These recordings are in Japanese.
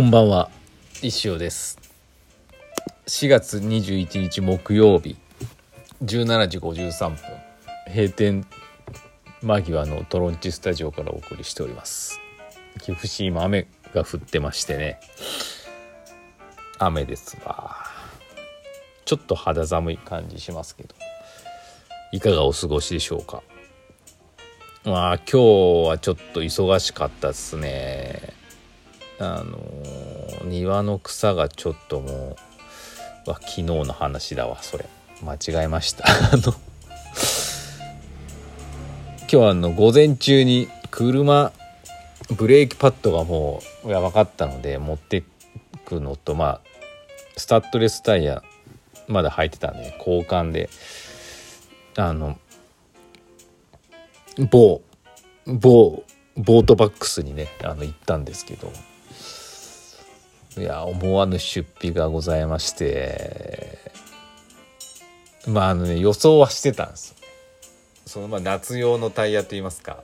こんばんは、石尾です。4月21日木曜日17時53分、閉店間際のトロンチスタジオからお送りしております。岐阜市今雨が降ってましてね、雨ですわ。ちょっと肌寒い感じしますけど、いかがお過ごしでしょうか。まあ今日はちょっと忙しかったですね。庭の草がちょっともう、昨日の話だわ、それ間違えました。今日は午前中に車ブレーキパッドがもうやばかったので持ってくのと、スタッドレスタイヤまだ履いてたんで交換で、ボートバックスにね、行ったんですけど、いや思わぬ出費がございまして、予想はしてたんですよ。その夏用のタイヤといいますか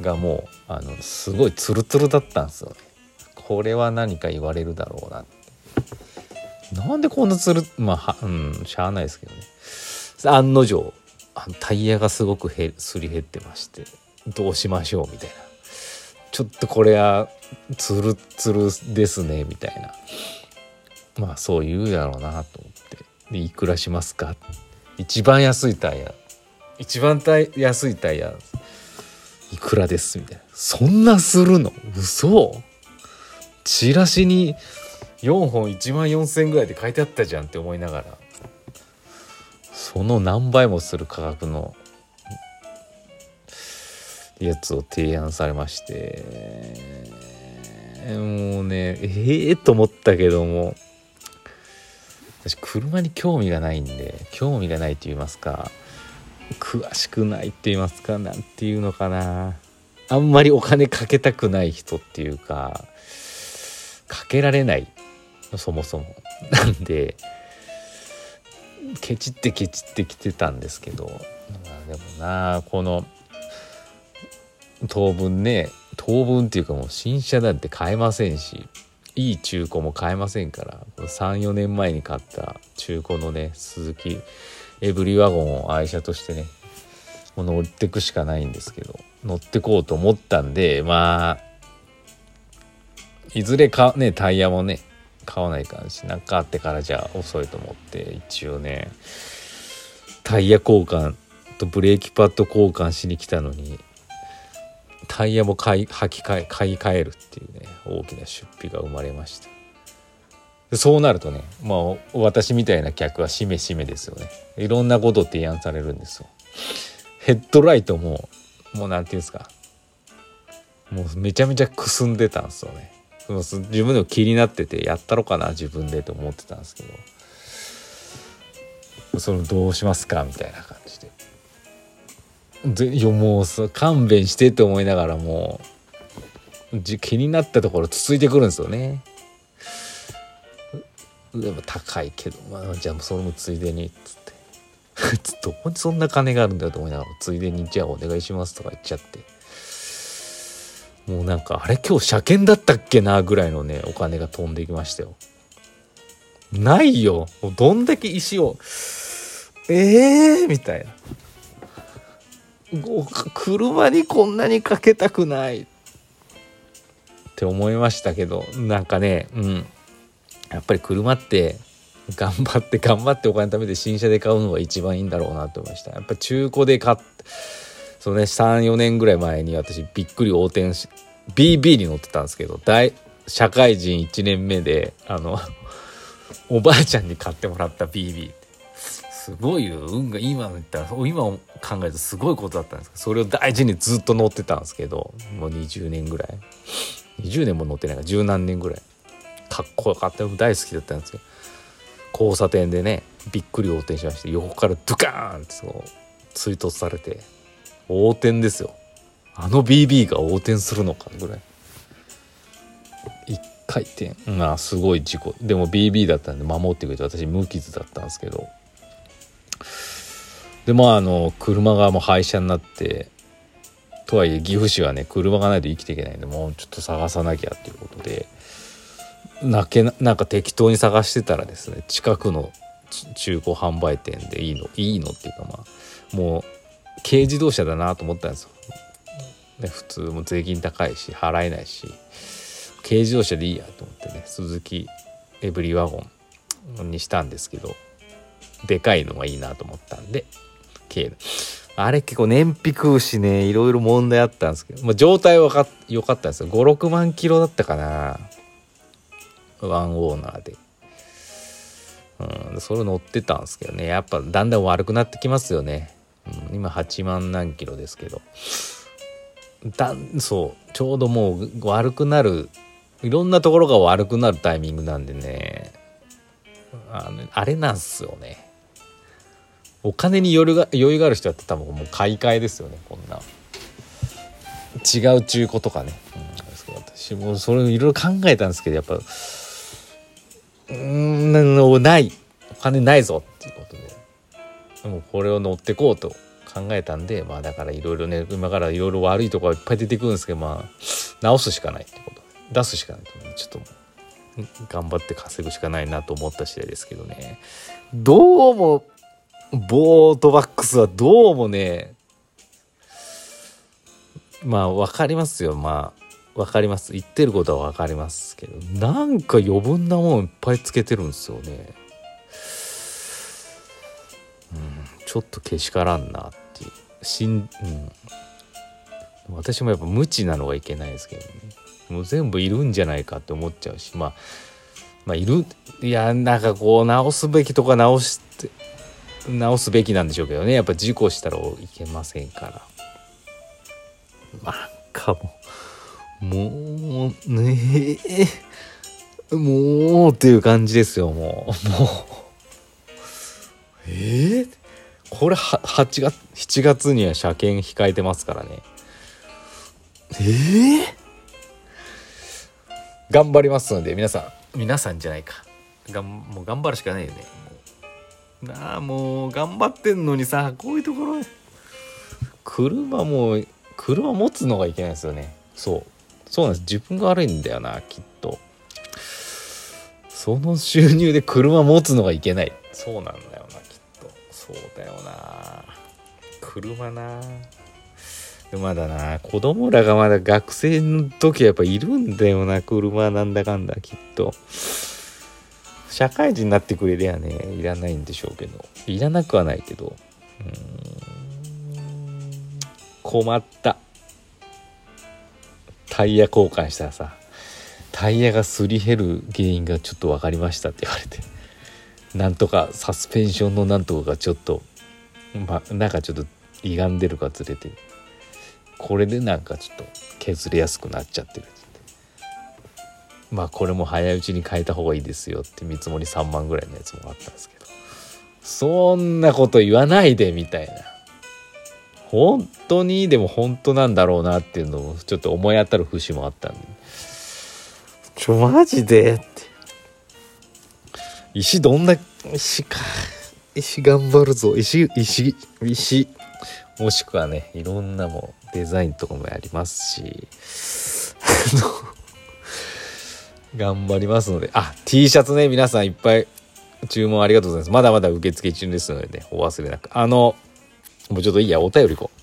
が、もうすごいツルツルだったんですよね。これは何か言われるだろうなって、なんでこんなツル、しゃあないですけどね。案の定タイヤがすごくすり減ってまして、どうしましょうみたいな、ちょっとこれはツルツルですねみたいな、そう言うだろうなと思って、でいくらしますか、一番安いタイヤいくらですみたいな。そんなするの、嘘、チラシに4本14,000円ぐらいで書いてあったじゃんって思いながら、その何倍もする価格のやつを提案されまして、もうね、と思ったけども、私車に興味がないと言いますか、詳しくないと言いますか、なんていうのかな、あんまりお金かけたくない人っていうか、かけられない、そもそもなんでケチってきてたんですけど、でもな、この当分っていうか、もう新車だって買えませんし、いい中古も買えませんから、 3,4 年前に買った中古のね、鈴木エブリワゴンを愛車としてね、もう乗ってくしかないんですけど、乗ってこうと思ったんで、いずれタイヤもね買わないかんし、なんかあってからじゃ遅いと思って、一応ねタイヤ交換とブレーキパッド交換しに来たのに、タイヤも買い替えるっていうね、大きな出費が生まれました。でそうなるとね、私みたいな客はしめしめですよね。いろんなことを提案されるんですよ。ヘッドライトもうなんていうんですか、もうめちゃめちゃくすんでたんですよね。自分でも気になってて、やったろかな自分でと思ってたんですけど、そのどうしますかみたいな感じで、いやもう勘弁してって思いながら、もう気になったところつついてくるんですよね。でも高いけど、じゃあそれもついでにっつってどこにそんな金があるんだと思いながら、ついでにじゃあお願いしますとか言っちゃって、もうなんかあれ今日車検だったっけなぐらいのね、お金が飛んできましたよ。ないよ、どんだけ石をみたいな、車にこんなにかけたくないって思いましたけど、なんかね、やっぱり車って頑張ってお金貯めて新車で買うのが一番いいんだろうなと思いました。やっぱ中古で買って、そのね、3,4 年ぐらい前に私びっくり横転し BB に乗ってたんですけど、社会人1年目でおばあちゃんに買ってもらった BB、すごいよ、運が今言ったら、今考えるとすごいことだったんですけど、それを大事にずっと乗ってたんですけど、もう20年も乗ってないから、十何年ぐらいかっこよかった、大好きだったんですけど、交差点でねびっくり横転しまして、横からドカーンってそう追突されて、横転ですよ。BB が横転するのかぐらい1回転、すごい事故でも BB だったんで守ってくれて、私無傷だったんですけど、で車がもう廃車になって、とはいえ岐阜市はね車がないと生きていけないんで、もうちょっと探さなきゃっていうことで、なんか適当に探してたらですね、近くの中古販売店でいいのっていうか、まあもう軽自動車だなと思ったんですよ、ね、普通も税金高いし払えないし軽自動車でいいやと思ってね、スズキエブリワゴンにしたんですけど、でかいのがいいなと思ったんで軽のあれ結構燃費食うしね、いろいろ問題あったんですけど、まあ、状態は良かったんですよ。5、6万キロだったかな、ワンオーナーで、うん、それ乗ってたんですけどね、やっぱだんだん悪くなってきますよね、うん、今8万何キロですけど、そうちょうどもう悪くなる、いろんなところが悪くなるタイミングなんでね、あれなんすよね。お金に余裕がある人だって多分もう買い替えですよね、こんな違う中古とかね、うん、私もそれいろいろ考えたんですけど、やっぱないお金ないぞっていうことで、もうこれを乗ってこうと考えたんで、まあだからいろいろね、今からいろいろ悪いところがいっぱい出てくるんですけど、まあ直すしかないってことで出すしかないと、ね、ちょっと頑張って稼ぐしかないなと思った次第ですけどね。どうもボートバックスはどうもね、まあ分かりますよ、まあ分かります、言ってることは分かりますけど、なんか余分なもんいっぱいつけてるんですよね、うん、ちょっとけしからんなっていう私もやっぱ無知なのはいけないですけどね、もう全部いるんじゃないかって思っちゃうし、まあいやなんかこう直すべきとか直すべきなんでしょうけどね、やっぱ事故したらいけませんから、なんかもうねえもうっていう感じですよ、もうこれ8月7月には車検控えてますからね、頑張りますので、皆さんじゃないか、もう頑張るしかないよね。もう頑張ってんのにさ、こういうところ車持つのがいけないですよね。そうなんです、自分が悪いんだよなきっと、その収入で車持つのがいけない、そうなんだよなきっと、そうだよな車な、まだな子供らがまだ学生の時はやっぱいるんだよな車、なんだかんだきっと社会人になってくれりゃね、いらないんでしょうけど、いらなくはないけど、困った。タイヤ交換したらさ、タイヤがすり減る原因がちょっと分かりましたって言われて、なんとかサスペンションのなんとかがちょっと、なんかちょっと歪んでるかずれて、これでなんかちょっと削れやすくなっちゃってる、まあこれも早いうちに変えた方がいいですよって見積もり3万ぐらいのやつもあったんですけど、そんなこと言わないでみたいな、本当にでも本当なんだろうなっていうのをちょっと思い当たる節もあったんで、マジでって、石か、石頑張るぞ、石、もしくはね、いろんなもデザインとかもやりますし頑張りますので、T シャツね、皆さんいっぱい注文ありがとうございます。まだまだ受付中ですのでね、お忘れなく。もうちょっといいや、お便りこう。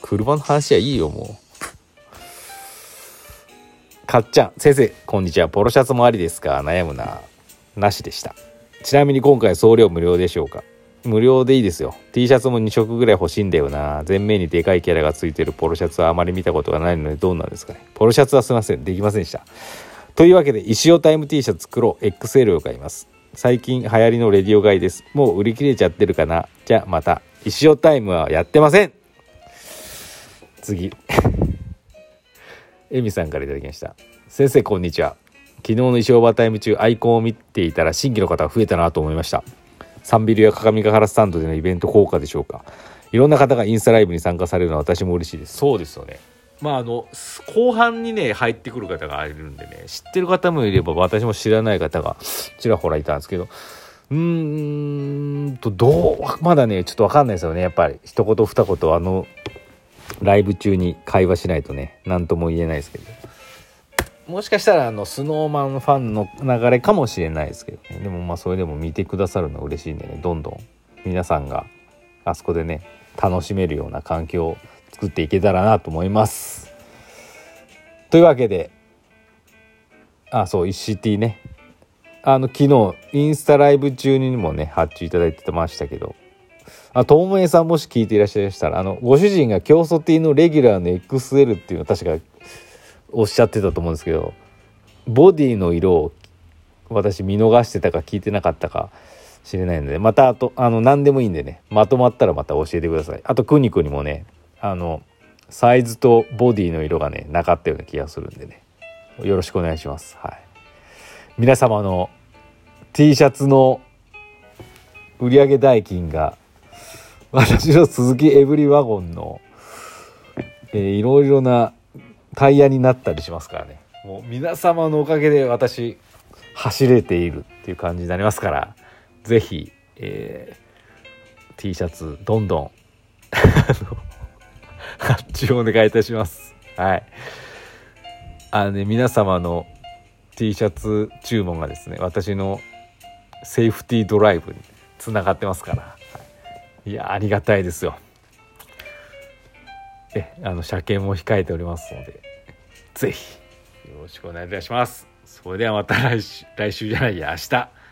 車の話はいいよ、もう。かっちゃん、先生、こんにちは。ポロシャツもありですか？悩むな。なしでした。ちなみに今回送料無料でしょうか？無料でいいですよ。 T シャツも2色ぐらい欲しいんだよな。前面にでかいキャラがついてるポロシャツはあまり見たことがないのでどうなんですかね。ポロシャツはすいません、できませんでした。というわけで石尾タイム T シャツ黒 XL を買います。最近流行りのレディオ買いです。もう売り切れちゃってるかな。じゃあまた。石尾タイムはやってません。次エミさんからいただきました。先生こんにちは。昨日の石尾バータイム中アイコンを見ていたら新規の方が増えたなと思いました。サンビルや各務原スタンドでのイベント効果でしょうか。いろんな方がインスタライブに参加されるのは私も嬉しいです。そうですよね。まあ後半にね入ってくる方がいるんでね、知ってる方もいれば私も知らない方がちらほらいたんですけど、まだねちょっと分かんないですよね。やっぱり一言二言ライブ中に会話しないとね何とも言えないですけど、もしかしたらスノーマンファンの流れかもしれないですけどね。でもまあそれでも見てくださるのは嬉しいんでね、どんどん皆さんがあそこでね楽しめるような環境を作っていけたらなと思います。というわけで、あ、そう ECT ね、昨日インスタライブ中にもね発注いただいてましたけど、ともえさんもし聞いていらっしゃいましたら、ご主人が競争 T のレギュラーの XL っていうのは確かおっしゃってたと思うんですけど、ボディの色を私見逃してたか聞いてなかったか知れないので、またあと何でもいいんでね、まとまったらまた教えてください。あとクニコにもねサイズとボディの色がねなかったような気がするんでね、よろしくお願いします。はい、皆様の T シャツの売上代金が私のスズキエブリワゴンの、いろいろなタイヤになったりしますからね、もう皆様のおかげで私走れているっていう感じになりますから、ぜひ、T シャツどんどん発注をお願いいたします。はい、皆様の T シャツ注文がですね私のセーフティードライブにつながってますから、はい、いやありがたいですよ。車検も控えておりますので、ぜひよろしくお願いいたします。それではまた来週じゃないや明日